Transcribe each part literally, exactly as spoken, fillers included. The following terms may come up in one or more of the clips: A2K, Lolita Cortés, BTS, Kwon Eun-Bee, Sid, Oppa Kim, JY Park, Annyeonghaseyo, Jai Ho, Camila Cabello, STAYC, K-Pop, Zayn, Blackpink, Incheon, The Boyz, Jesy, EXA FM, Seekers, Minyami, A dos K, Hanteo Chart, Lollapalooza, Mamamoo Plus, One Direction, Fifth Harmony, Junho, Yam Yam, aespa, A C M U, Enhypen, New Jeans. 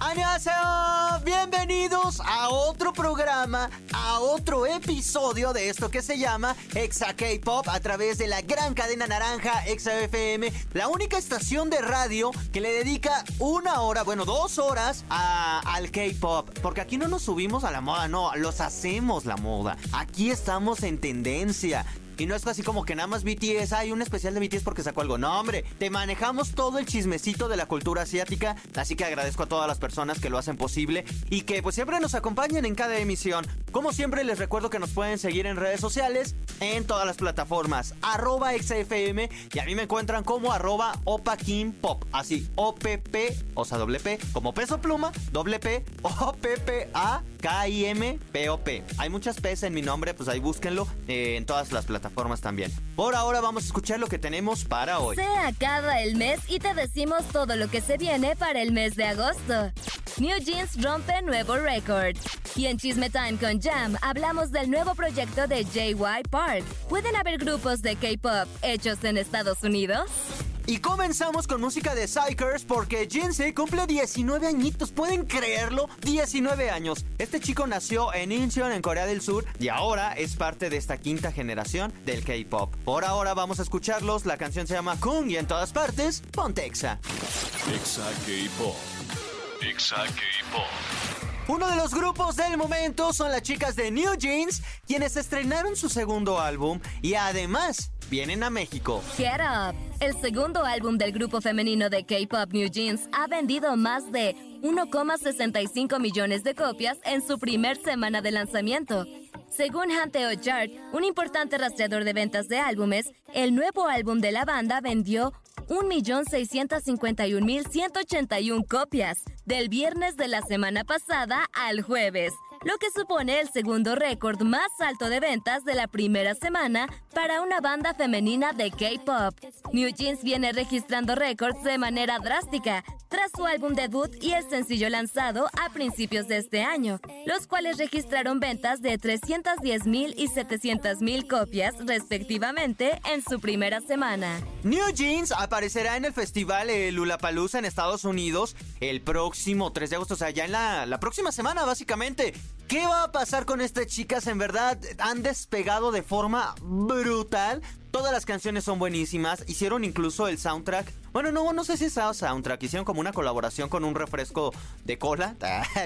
¡Annyeonghaseyo! Bienvenidos a otro programa, a otro episodio de esto que se llama EXA K-Pop a través de la gran cadena naranja EXA F M, la única estación de radio que le dedica una hora, bueno, dos horas a, al K-Pop, porque aquí no nos subimos a la moda, no, los hacemos la moda, aquí estamos en tendencia. Y no es así como que nada más B T S, hay un especial de B T S porque sacó algo. No, hombre, te manejamos todo el chismecito de la cultura asiática. Así que agradezco a todas las personas que lo hacen posible y que pues siempre nos acompañen en cada emisión. Como siempre les recuerdo que nos pueden seguir en redes sociales, en todas las plataformas, arroba exafm. Y a mí me encuentran como arroba oppakimpop, así O P P, o sea doble P, como peso pluma, doble P, O P P A K I M P O P. Hay muchas P's en mi nombre, pues ahí búsquenlo eh, en todas las plataformas plataformas también. Por ahora vamos a escuchar lo que tenemos para hoy. Se acaba el mes y te decimos todo lo que se viene para el mes de agosto. New Jeans rompe nuevo récord. Y en Chisme Time con Jam hablamos del nuevo proyecto de J Y Park. ¿Pueden haber grupos de K-pop hechos en Estados Unidos? Y comenzamos con música de Psychers porque Jesy cumple diecinueve añitos, ¿pueden creerlo? diecinueve años. Este chico nació en Incheon, en Corea del Sur, y ahora es parte de esta quinta generación del K-Pop. Por ahora vamos a escucharlos, la canción se llama Kung y en todas partes, ponte EXA. EXA K-Pop. EXA K-Pop. Uno de los grupos del momento son las chicas de New Jeans, quienes estrenaron su segundo álbum y además vienen a México. Get Up, el segundo álbum del grupo femenino de K-Pop New Jeans, ha vendido más de uno coma sesenta y cinco millones de copias en su primer semana de lanzamiento. Según Hanteo Chart, un importante rastreador de ventas de álbumes, el nuevo álbum de la banda vendió un millón seiscientos cincuenta y un mil ciento ochenta y uno copias del viernes de la semana pasada al jueves, lo que supone el segundo récord más alto de ventas de la primera semana para una banda femenina de K-Pop. New Jeans viene registrando récords de manera drástica tras su álbum debut y el sencillo lanzado a principios de este año, los cuales registraron ventas de trescientas diez mil y setecientas mil copias respectivamente en su primera semana. New Jeans aparecerá en el festival Lollapalooza en Estados Unidos el próximo tres de agosto, o sea, ya en la, la próxima semana básicamente. ¿Qué va a pasar con estas chicas? En verdad, han despegado de forma brutal. Todas las canciones son buenísimas. Hicieron incluso el soundtrack. Bueno, no, no sé si es soundtrack. Hicieron como una colaboración con un refresco de cola.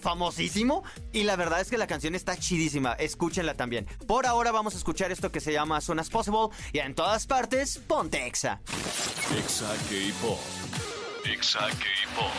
Famosísimo. Y la verdad es que la canción está chidísima. Escúchenla también. Por ahora vamos a escuchar esto que se llama As Soon As Possible. Y en todas partes, ponte EXA. EXA K-Pop. EXA K-Pop.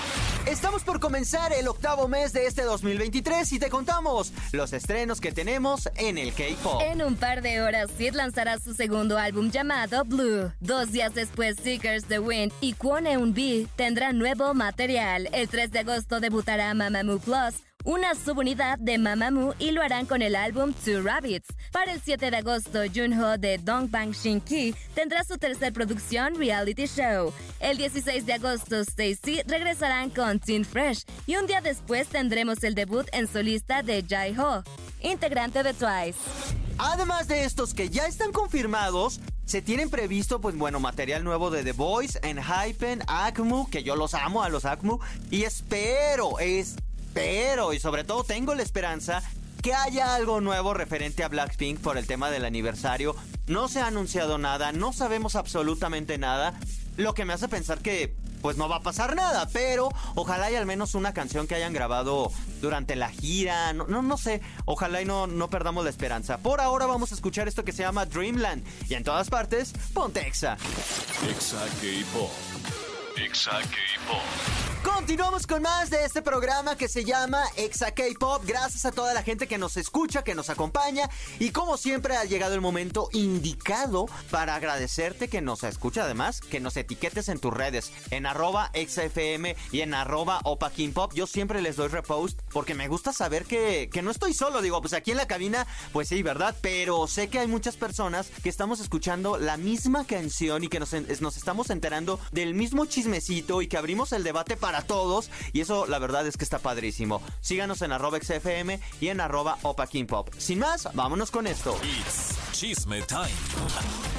Estamos por comenzar el octavo mes de este dos mil veintitrés y te contamos los estrenos que tenemos en el K-Pop. En un par de horas, Sid lanzará su segundo álbum llamado Blue. Dos días después, Seekers, The Wind y Kwon Eun-Bee tendrán nuevo material. El tres de agosto debutará Mamamoo Plus, una subunidad de Mamamoo, y lo harán con el álbum Two Rabbits. Para el siete de agosto, Junho de Dong Bang Shin Ki tendrá su tercer producción, Reality Show. El dieciséis de agosto, STAYC regresarán con Teen Fresh y un día después tendremos el debut en solista de Jai Ho, integrante de Twice. Además de estos que ya están confirmados, se tienen previsto, pues bueno, material nuevo de The Boyz, Enhypen, A C M U, que yo los amo a los A C M U, y espero, es Pero, y sobre todo tengo la esperanza que haya algo nuevo referente a Blackpink por el tema del aniversario. No se ha anunciado nada, no sabemos absolutamente nada, lo que me hace pensar que pues no va a pasar nada, pero ojalá hay al menos una canción que hayan grabado durante la gira, no no, no sé, ojalá y no, no perdamos la esperanza. Por ahora vamos a escuchar esto que se llama Dreamland, y en todas partes, ponte EXA. EXA K-Pop. EXA K-Pop. Continuamos con más de este programa que se llama EXA K-Pop. Gracias a toda la gente que nos escucha, que nos acompaña. Y como siempre ha llegado el momento indicado para agradecerte que nos escucha. Además, que nos etiquetes en tus redes, en arroba EXA F M y en arroba Oppa Kim Pop. Yo siempre les doy repost porque me gusta saber que, que no estoy solo. Digo, pues aquí en la cabina, pues sí, ¿verdad? Pero sé que hay muchas personas que estamos escuchando la misma canción y que nos, nos estamos enterando del mismo chismecito y que abrimos el debate para todos, y eso la verdad es que está padrísimo. Síganos en arroba X F M y en arroba Oppa Kim Pop. Sin más, vámonos con esto. It's Chisme Time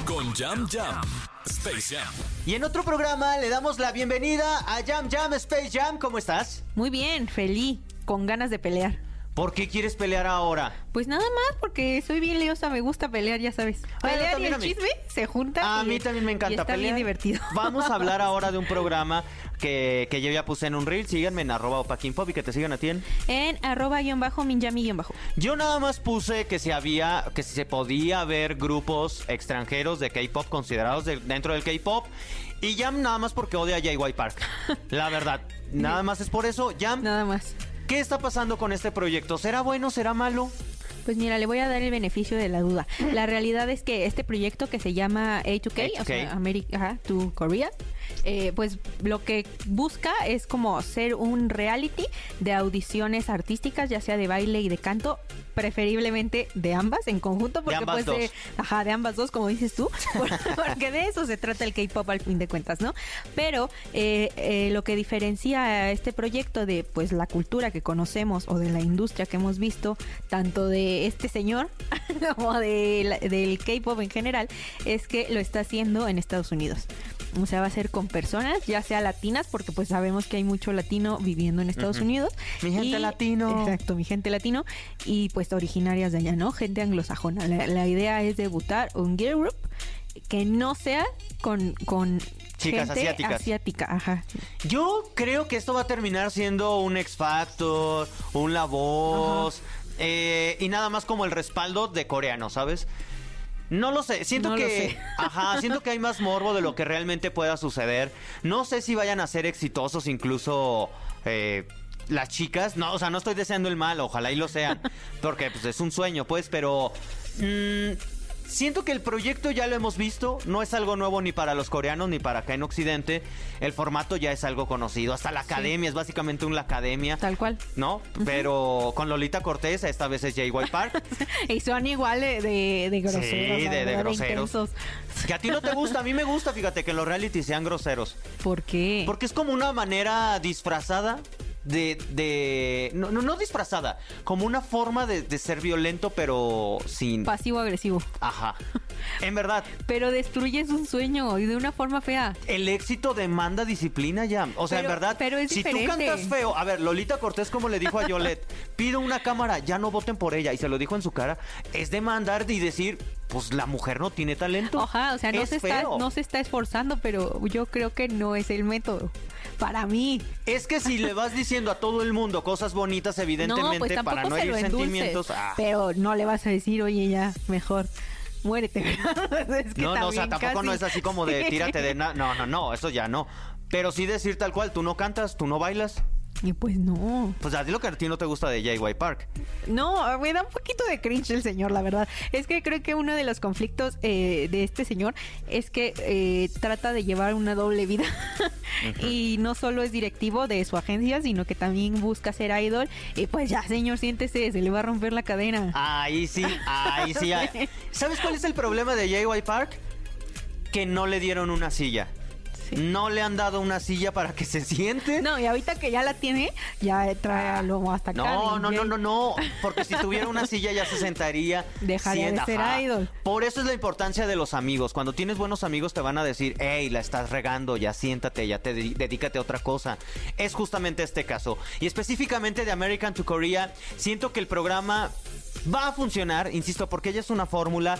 con Yam Yam, Space Jam. Y en otro programa le damos la bienvenida a Yam Yam, Space Jam. ¿Cómo estás? Muy bien, feliz, con ganas de pelear. ¿Por qué quieres pelear ahora? Pues nada más, porque soy bien leosa, me gusta pelear, ya sabes. Pelear y el chisme se juntan. A mí también me encanta pelear. Está bien divertido. Vamos a hablar ahora de un programa que, que yo ya puse en un reel. Síganme en arroba Oppa Kim Pop y que te sigan a ti en... En arroba guión bajo Minyami guión bajo. Yo nada más puse que si había, que si se podía ver grupos extranjeros de K-Pop considerados de, dentro del K-Pop. Y Jam nada más porque odia a J Y Park. La verdad, nada más es por eso, Jam. Nada más. ¿Qué está pasando con este proyecto? ¿Será bueno? ¿Será malo? Pues mira, le voy a dar el beneficio de la duda. La realidad es que este proyecto que se llama A two K, A two K, o sea, America, ajá, to Korea, eh, pues lo que busca es como ser un reality de audiciones artísticas, ya sea de baile y de canto, preferiblemente de ambas en conjunto, porque de ambas pues dos. De, ajá, de ambas dos, como dices tú, porque de eso se trata el K-pop al fin de cuentas, ¿no? Pero eh, eh, lo que diferencia a este proyecto de pues la cultura que conocemos o de la industria que hemos visto, tanto de este señor como de, del K-pop en general, es que lo está haciendo en Estados Unidos. O sea, va a ser con personas, ya sea latinas, porque pues sabemos que hay mucho latino viviendo en Estados uh-huh. Unidos. Mi gente y, latino. Exacto, mi gente latino. Y pues originarias de allá, ¿no? Gente anglosajona. La, la idea es debutar un girl group que no sea con... con chicas gente asiáticas. asiática, ajá. Yo creo que esto va a terminar siendo un X Factor, un La Voz... Ajá. Eh, y nada más como el respaldo de coreano, ¿sabes? No lo sé, siento no que... Lo sé. Ajá, siento que hay más morbo de lo que realmente pueda suceder. No sé si vayan a ser exitosos incluso... Eh... las chicas, no, o sea, no estoy deseando el mal, ojalá y lo sean, porque pues es un sueño, pues, pero... Mmm, siento que el proyecto ya lo hemos visto, no es algo nuevo ni para los coreanos ni para acá en Occidente, el formato ya es algo conocido, hasta la academia, sí. Es básicamente una academia. Tal cual. ¿No? Uh-huh. Pero con Lolita Cortés, esta vez es J Y Park. Y son igual de, de, de groseros. Sí, de, de groseros. De que a ti no te gusta, a mí me gusta, fíjate, que los reality sean groseros. ¿Por qué? Porque es como una manera disfrazada. De, de no, no, no disfrazada, como una forma de, de ser violento, pero sin... Pasivo-agresivo. Ajá, en verdad. Pero destruyes un sueño y de una forma fea. El éxito demanda disciplina, ya. O sea, pero, en verdad, pero es si diferente. Tú cantas feo... A ver, Lolita Cortés, como le dijo a Yolette, pido una cámara, ya no voten por ella. Y se lo dijo en su cara. Es demandar y decir... Pues la mujer no tiene talento. Ajá, o sea, no, es se está, no se está esforzando, pero yo creo que no es el método. Para mí. Es que si le vas diciendo a todo el mundo cosas bonitas, evidentemente, no, pues para no herir sentimientos. Ah. Pero no le vas a decir, oye, ya, mejor, muérete. Es que no, no, o sea, tampoco casi... no es así como de tírate de nada. No, no, no, eso ya no. Pero sí decir tal cual, tú no cantas, tú no bailas. Y pues no. Pues a ti lo que a ti no te gusta de J Y Park. No, me da un poquito de cringe el señor, la verdad. Es que creo que uno de los conflictos eh, de este señor es que eh, trata de llevar una doble vida. Uh-huh. Y no solo es directivo de su agencia, sino que también busca ser idol. Y pues ya, señor, siéntese, se le va a romper la cadena. Ahí sí, ahí sí. Ahí. ¿Sabes cuál es el problema de J Y Park? Que no le dieron una silla. Sí. No le han dado una silla para que se siente. No, y ahorita que ya la tiene, ya trae al lomo hasta acá. No, no, no, no, no. Porque si tuviera una silla ya se sentaría. Dejaría de ser idol. Por eso es la importancia de los amigos. Cuando tienes buenos amigos te van a decir, hey, la estás regando, ya siéntate, ya te dedícate a otra cosa. Es justamente este caso. Y específicamente de American to Korea, siento que el programa va a funcionar, insisto, porque ella es una fórmula...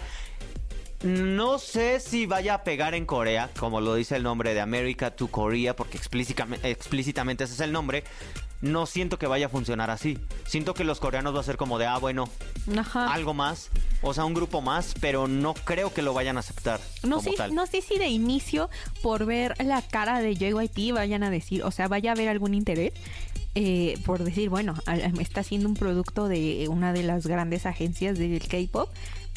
No sé si vaya a pegar en Corea, como lo dice el nombre de America to Korea, porque explícitamente, explícitamente ese es el nombre. No siento que vaya a funcionar así. Siento que los coreanos va a ser como de, ah, bueno, ajá, algo más, o sea, un grupo más, pero no creo que lo vayan a aceptar. No, como sí, tal. No sé si de inicio, por ver la cara de J Y P, vayan a decir, o sea, vaya a haber algún interés. Eh, por decir, bueno, está siendo un producto de una de las grandes agencias del K-pop,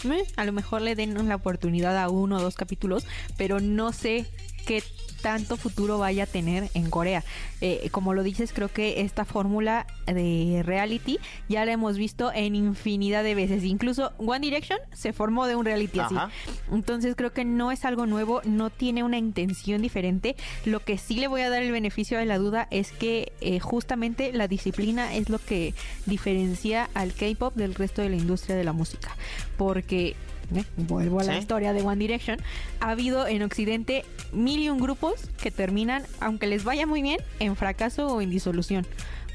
eh, a lo mejor le den la oportunidad a uno o dos capítulos, pero no sé qué tanto futuro vaya a tener en Corea. Eh, como lo dices, creo que esta fórmula de reality ya la hemos visto en infinidad de veces. Incluso One Direction se formó de un reality, ajá, así. Entonces creo que no es algo nuevo, no tiene una intención diferente. Lo que sí le voy a dar el beneficio de la duda es que eh, justamente la disciplina es lo que diferencia al K-pop del resto de la industria de la música. Porque... ¿Eh? Vuelvo a la, ¿sí?, historia de One Direction. Ha habido en Occidente mil y un grupos que terminan, aunque les vaya muy bien, en fracaso o en disolución,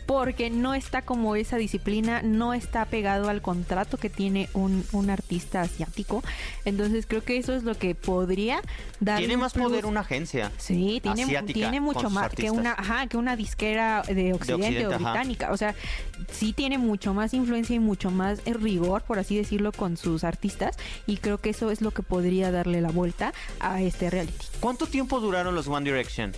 porque no está como esa disciplina, no está pegado al contrato que tiene un, un artista asiático. Entonces creo que eso es lo que podría dar. Tiene más plus. Poder una agencia. Sí, tiene, asiática, tiene mucho más artistas. que una, ajá, que una disquera de Occidente, de Occidente o británica. Ajá. O sea, sí tiene mucho más influencia y mucho más rigor, por así decirlo, con sus artistas. Y creo que eso es lo que podría darle la vuelta a este reality. ¿Cuánto tiempo duraron los One Direction?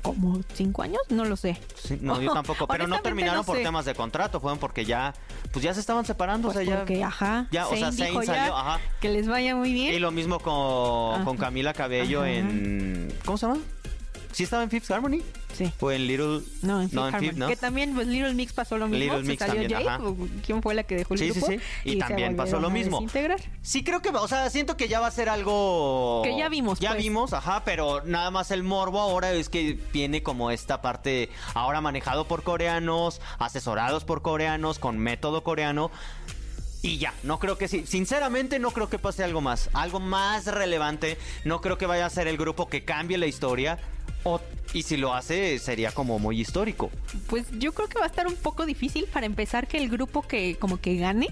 ¿Como cinco años? No lo sé. Sí, no, yo tampoco. Pero no terminaron no por sé. temas de contrato. Fueron porque ya, pues ya se estaban separando. Pues o sea, porque, ya, ajá. Ya, Zayn o sea, Zayn salió. Ya, ajá. Que les vaya muy bien. Y lo mismo con, con Camila Cabello, ajá, en... ¿Cómo se llama? ¿Sí estaba en Fifth Harmony? Sí. ¿O en Little...? No, en Fifth, no, en Fifth ¿no? Que también, pues, Little Mix pasó lo mismo. Little Mix salió también, Jay, ajá. ¿Quién fue la que dejó el sí, grupo? Sí, sí, sí. Y, y también pasó lo mismo. Desintegrar. Sí, creo que... O sea, siento que ya va a ser algo... Que ya vimos, Ya pues. vimos, ajá, pero nada más el morbo ahora es que viene como esta parte... Ahora manejado por coreanos, asesorados por coreanos, con método coreano... Y ya, no creo que sí. Sinceramente, no creo que pase algo más. Algo más relevante. No creo que vaya a ser el grupo que cambie la historia. O, y si lo hace, sería como muy histórico. Pues yo creo que va a estar un poco difícil para empezar que el grupo que como que gane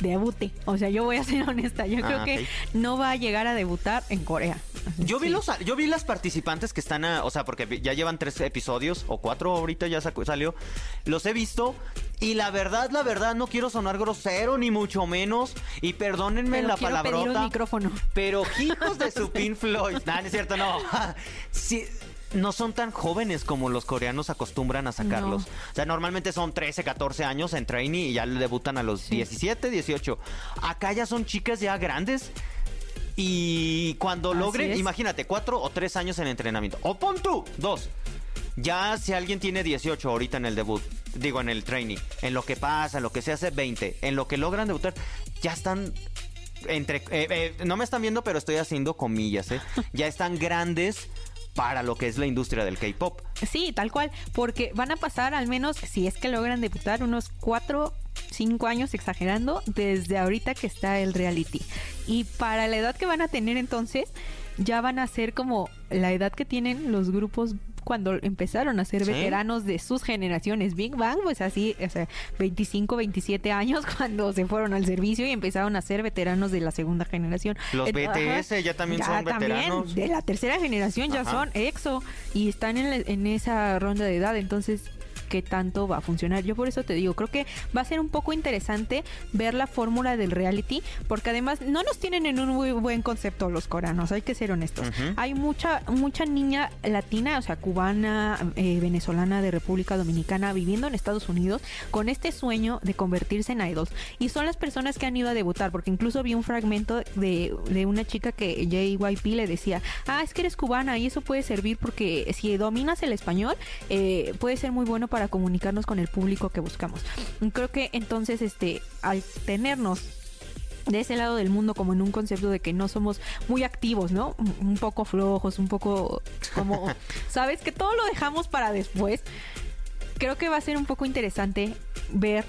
debute. O sea, yo voy a ser honesta. Yo ah, creo okay. que no va a llegar a debutar en Corea. Yo vi sí. los, yo vi las participantes que están, a, o sea, porque ya llevan tres episodios o cuatro ahorita ya saco, salió. Los he visto y la verdad, la verdad, no quiero sonar grosero ni mucho menos. Y perdónenme pero la palabrota. Pedir un micrófono. Pero hijos de su Pink Floyd. No, nah, no es cierto, no. Sí. No son tan jóvenes como los coreanos acostumbran a sacarlos. No. O sea, normalmente son trece, catorce años en trainee y ya debutan a los sí. diecisiete, dieciocho. Acá ya son chicas ya grandes. Y cuando logren, imagínate, cuatro o tres años en entrenamiento. O pon tú, dos. Ya si alguien tiene dieciocho ahorita en el debut, digo, en el trainee, en lo que pasa, en lo que se hace veinte, en lo que logran debutar, ya están... entre eh, eh, no me están viendo, pero estoy haciendo comillas, ¿eh? Ya están grandes... para lo que es la industria del K-pop. Sí, tal cual, porque van a pasar al menos, si es que logran debutar, unos cuatro, cinco años exagerando desde ahorita que está el reality. Y para la edad que van a tener entonces, ya van a ser como la edad que tienen los grupos cuando empezaron a ser veteranos, ¿sí?, de sus generaciones. Big Bang, pues así, o sea, veinticinco, veintisiete años cuando se fueron al servicio y empezaron a ser veteranos de la segunda generación. Los Entonces, B T S ajá, ya también ya son también veteranos. De la tercera generación ya ajá. son EXO y están en, la, en esa ronda de edad. Entonces, ¿qué tanto va a funcionar? Yo por eso te digo, creo que va a ser un poco interesante ver la fórmula del reality, porque además no nos tienen en un muy buen concepto los coreanos, hay que ser honestos. Uh-huh. Hay mucha mucha niña latina, o sea, cubana, eh, venezolana, de República Dominicana, viviendo en Estados Unidos con este sueño de convertirse en idols. Y son las personas que han ido a debutar, porque incluso vi un fragmento de, de una chica que J Y P le decía, ah, es que eres cubana y eso puede servir porque si dominas el español, eh, puede ser muy bueno para para comunicarnos con el público que buscamos. Creo que entonces, este, al tenernos de ese lado del mundo como en un concepto de que no somos muy activos, ¿no? Un poco flojos, un poco como, ¿sabes? Que todo lo dejamos para después. Creo que va a ser un poco interesante ver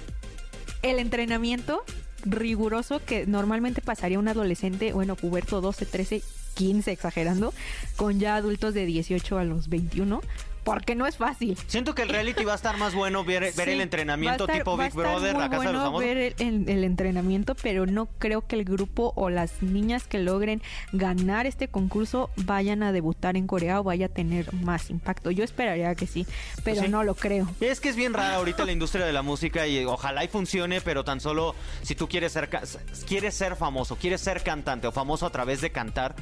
el entrenamiento riguroso que normalmente pasaría un adolescente, bueno, puberto doce, trece, quince, exagerando, con ya adultos de dieciocho a los veintiuno. porque no es fácil. Siento que el reality va a estar más bueno ver, sí, ver el entrenamiento estar, tipo Big Brother, la casa bueno de los famosos. Va a ver el, el entrenamiento, pero no creo que el grupo o las niñas que logren ganar este concurso vayan a debutar en Corea o vaya a tener más impacto. Yo esperaría que sí, pero sí. no lo creo. Es que es bien rara ahorita la industria de la música y ojalá y funcione, pero tan solo si tú quieres ser, quieres ser famoso, quieres ser cantante o famoso a través de cantar,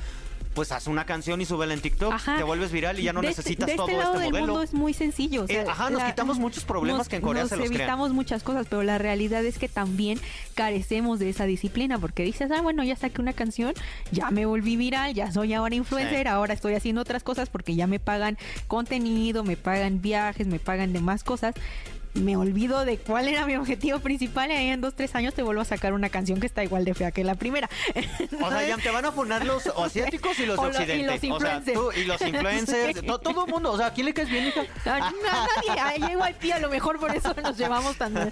pues haz una canción y súbela en TikTok, ajá, te vuelves viral y ya no de necesitas de todo este, lado este modelo. Del mundo es muy sencillo. O sea, eh, ajá, nos la, quitamos muchos problemas nos, que en Corea se los crean. Nos evitamos muchas cosas, pero la realidad es que también carecemos de esa disciplina, porque dices, ah, bueno, ya saqué una canción, ya me volví viral, ya soy ahora influencer, sí. ahora estoy haciendo otras cosas porque ya me pagan contenido, me pagan viajes, me pagan demás cosas. Me olvido de cuál era mi objetivo principal y ahí en dos, tres años te vuelvo a sacar una canción que está igual de fea que la primera. O sea, ya te van a funar los asiáticos y los de Occidente. O sea, tú y los influencers, sí. todo, todo el mundo. O sea, ¿a quién le caes bien, hija? No, no, nadie. A J Y P a lo mejor por eso nos llevamos tan mal.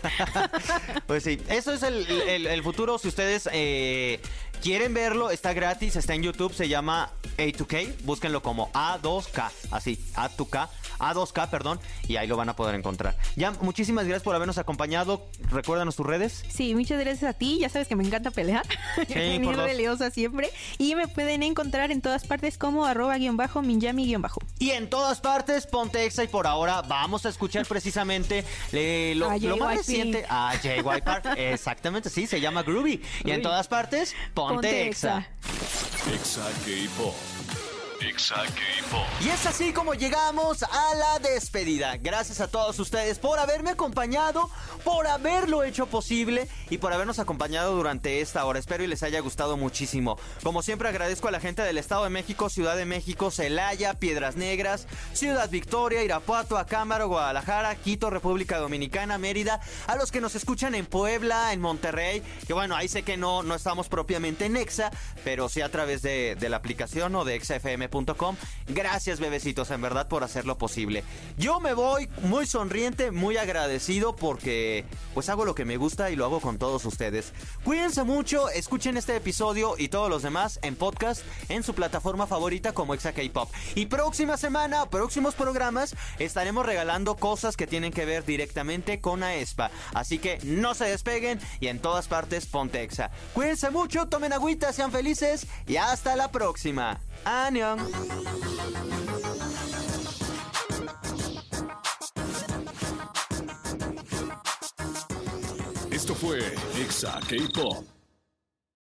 Pues sí, eso es el, el, el futuro. Si ustedes eh, quieren verlo, está gratis, está en YouTube, se llama A dos K. Búsquenlo como A dos K, así, A dos K. A dos K, perdón, y ahí lo van a poder encontrar. Ya, muchísimas gracias por habernos acompañado. Recuérdanos tus redes. Sí, muchas gracias a ti. Ya sabes que me encanta pelear. Sí, muy peleosa siempre. Y me pueden encontrar en todas partes como arroba guión bajo, minyami guión bajo. Y en todas partes, ponte Exa. Y por ahora vamos a escuchar precisamente eh, lo, lo más reciente a J Y Park. Exactamente, sí, se llama Groovy. Y Uy. en todas partes, ponte, ponte Exa. Exa K-Pop. Y es así como llegamos a la despedida. Gracias a todos ustedes por haberme acompañado, por haberlo hecho posible y por habernos acompañado durante esta hora. Espero y les haya gustado muchísimo. Como siempre agradezco a la gente del Estado de México, Ciudad de México, Celaya, Piedras Negras, Ciudad Victoria, Irapuato, Acámbaro, Guadalajara, Quito, República Dominicana, Mérida. A los que nos escuchan en Puebla, en Monterrey, que bueno, ahí sé que no, no estamos propiamente en EXA, pero sí a través de, de la aplicación o de exa f m punto com. Gracias, bebecitos, en verdad, por hacerlo posible. Yo me voy muy sonriente, muy agradecido, porque pues hago lo que me gusta y lo hago con todos ustedes. Cuídense mucho, escuchen este episodio y todos los demás en podcast, en su plataforma favorita como Exa K-Pop. Y próxima semana, próximos programas, estaremos regalando cosas que tienen que ver directamente con aespa. Así que no se despeguen y en todas partes ponte Exa. Cuídense mucho, tomen agüita, sean felices y hasta la próxima. ¡Annyeong! Esto fue Exa K-Pop.